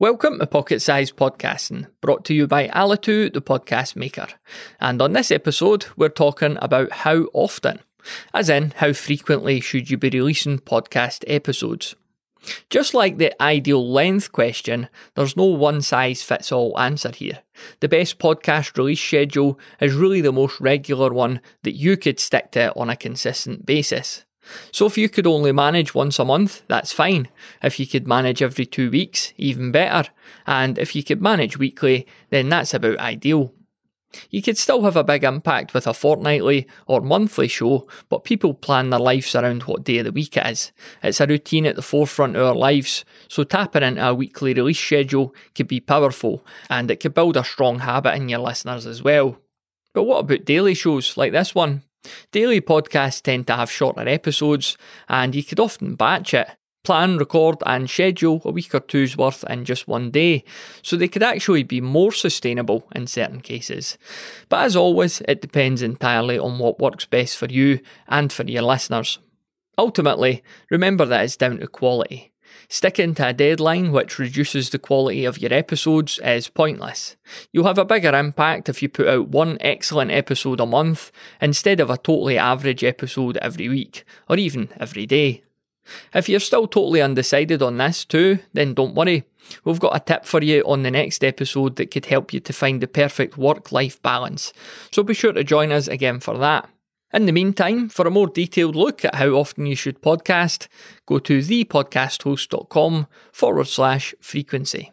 Welcome to Pocket-Sized Podcasting, brought to you by Alitu, the podcast maker. And on this episode, we're talking about how often, as in how frequently should you be releasing podcast episodes. Just like the ideal length question, there's no one-size-fits-all answer here. The best podcast release schedule is really the most regular one that you could stick to on a consistent basis. So if you could only manage once a month, that's fine. If you could manage every 2 weeks, even better. And if you could manage weekly, then that's about ideal. You could still have a big impact with a fortnightly or monthly show, but people plan their lives around what day of the week it is. It's a routine at the forefront of our lives, so tapping into a weekly release schedule could be powerful, and it could build a strong habit in your listeners as well. But what about daily shows like this one? Daily podcasts tend to have shorter episodes, and you could often batch it, plan, record and schedule a week or two's worth in just one day, so they could actually be more sustainable in certain cases. But as always, it depends entirely on what works best for you and for your listeners. Ultimately, remember that it's down to quality. Sticking to a deadline which reduces the quality of your episodes is pointless. You'll have a bigger impact if you put out one excellent episode a month instead of a totally average episode every week, or even every day. If you're still totally undecided on this too, then don't worry. We've got a tip for you on the next episode that could help you to find the perfect work-life balance, so be sure to join us again for that. In the meantime, for a more detailed look at how often you should podcast, go to thepodcasthost.com/frequency.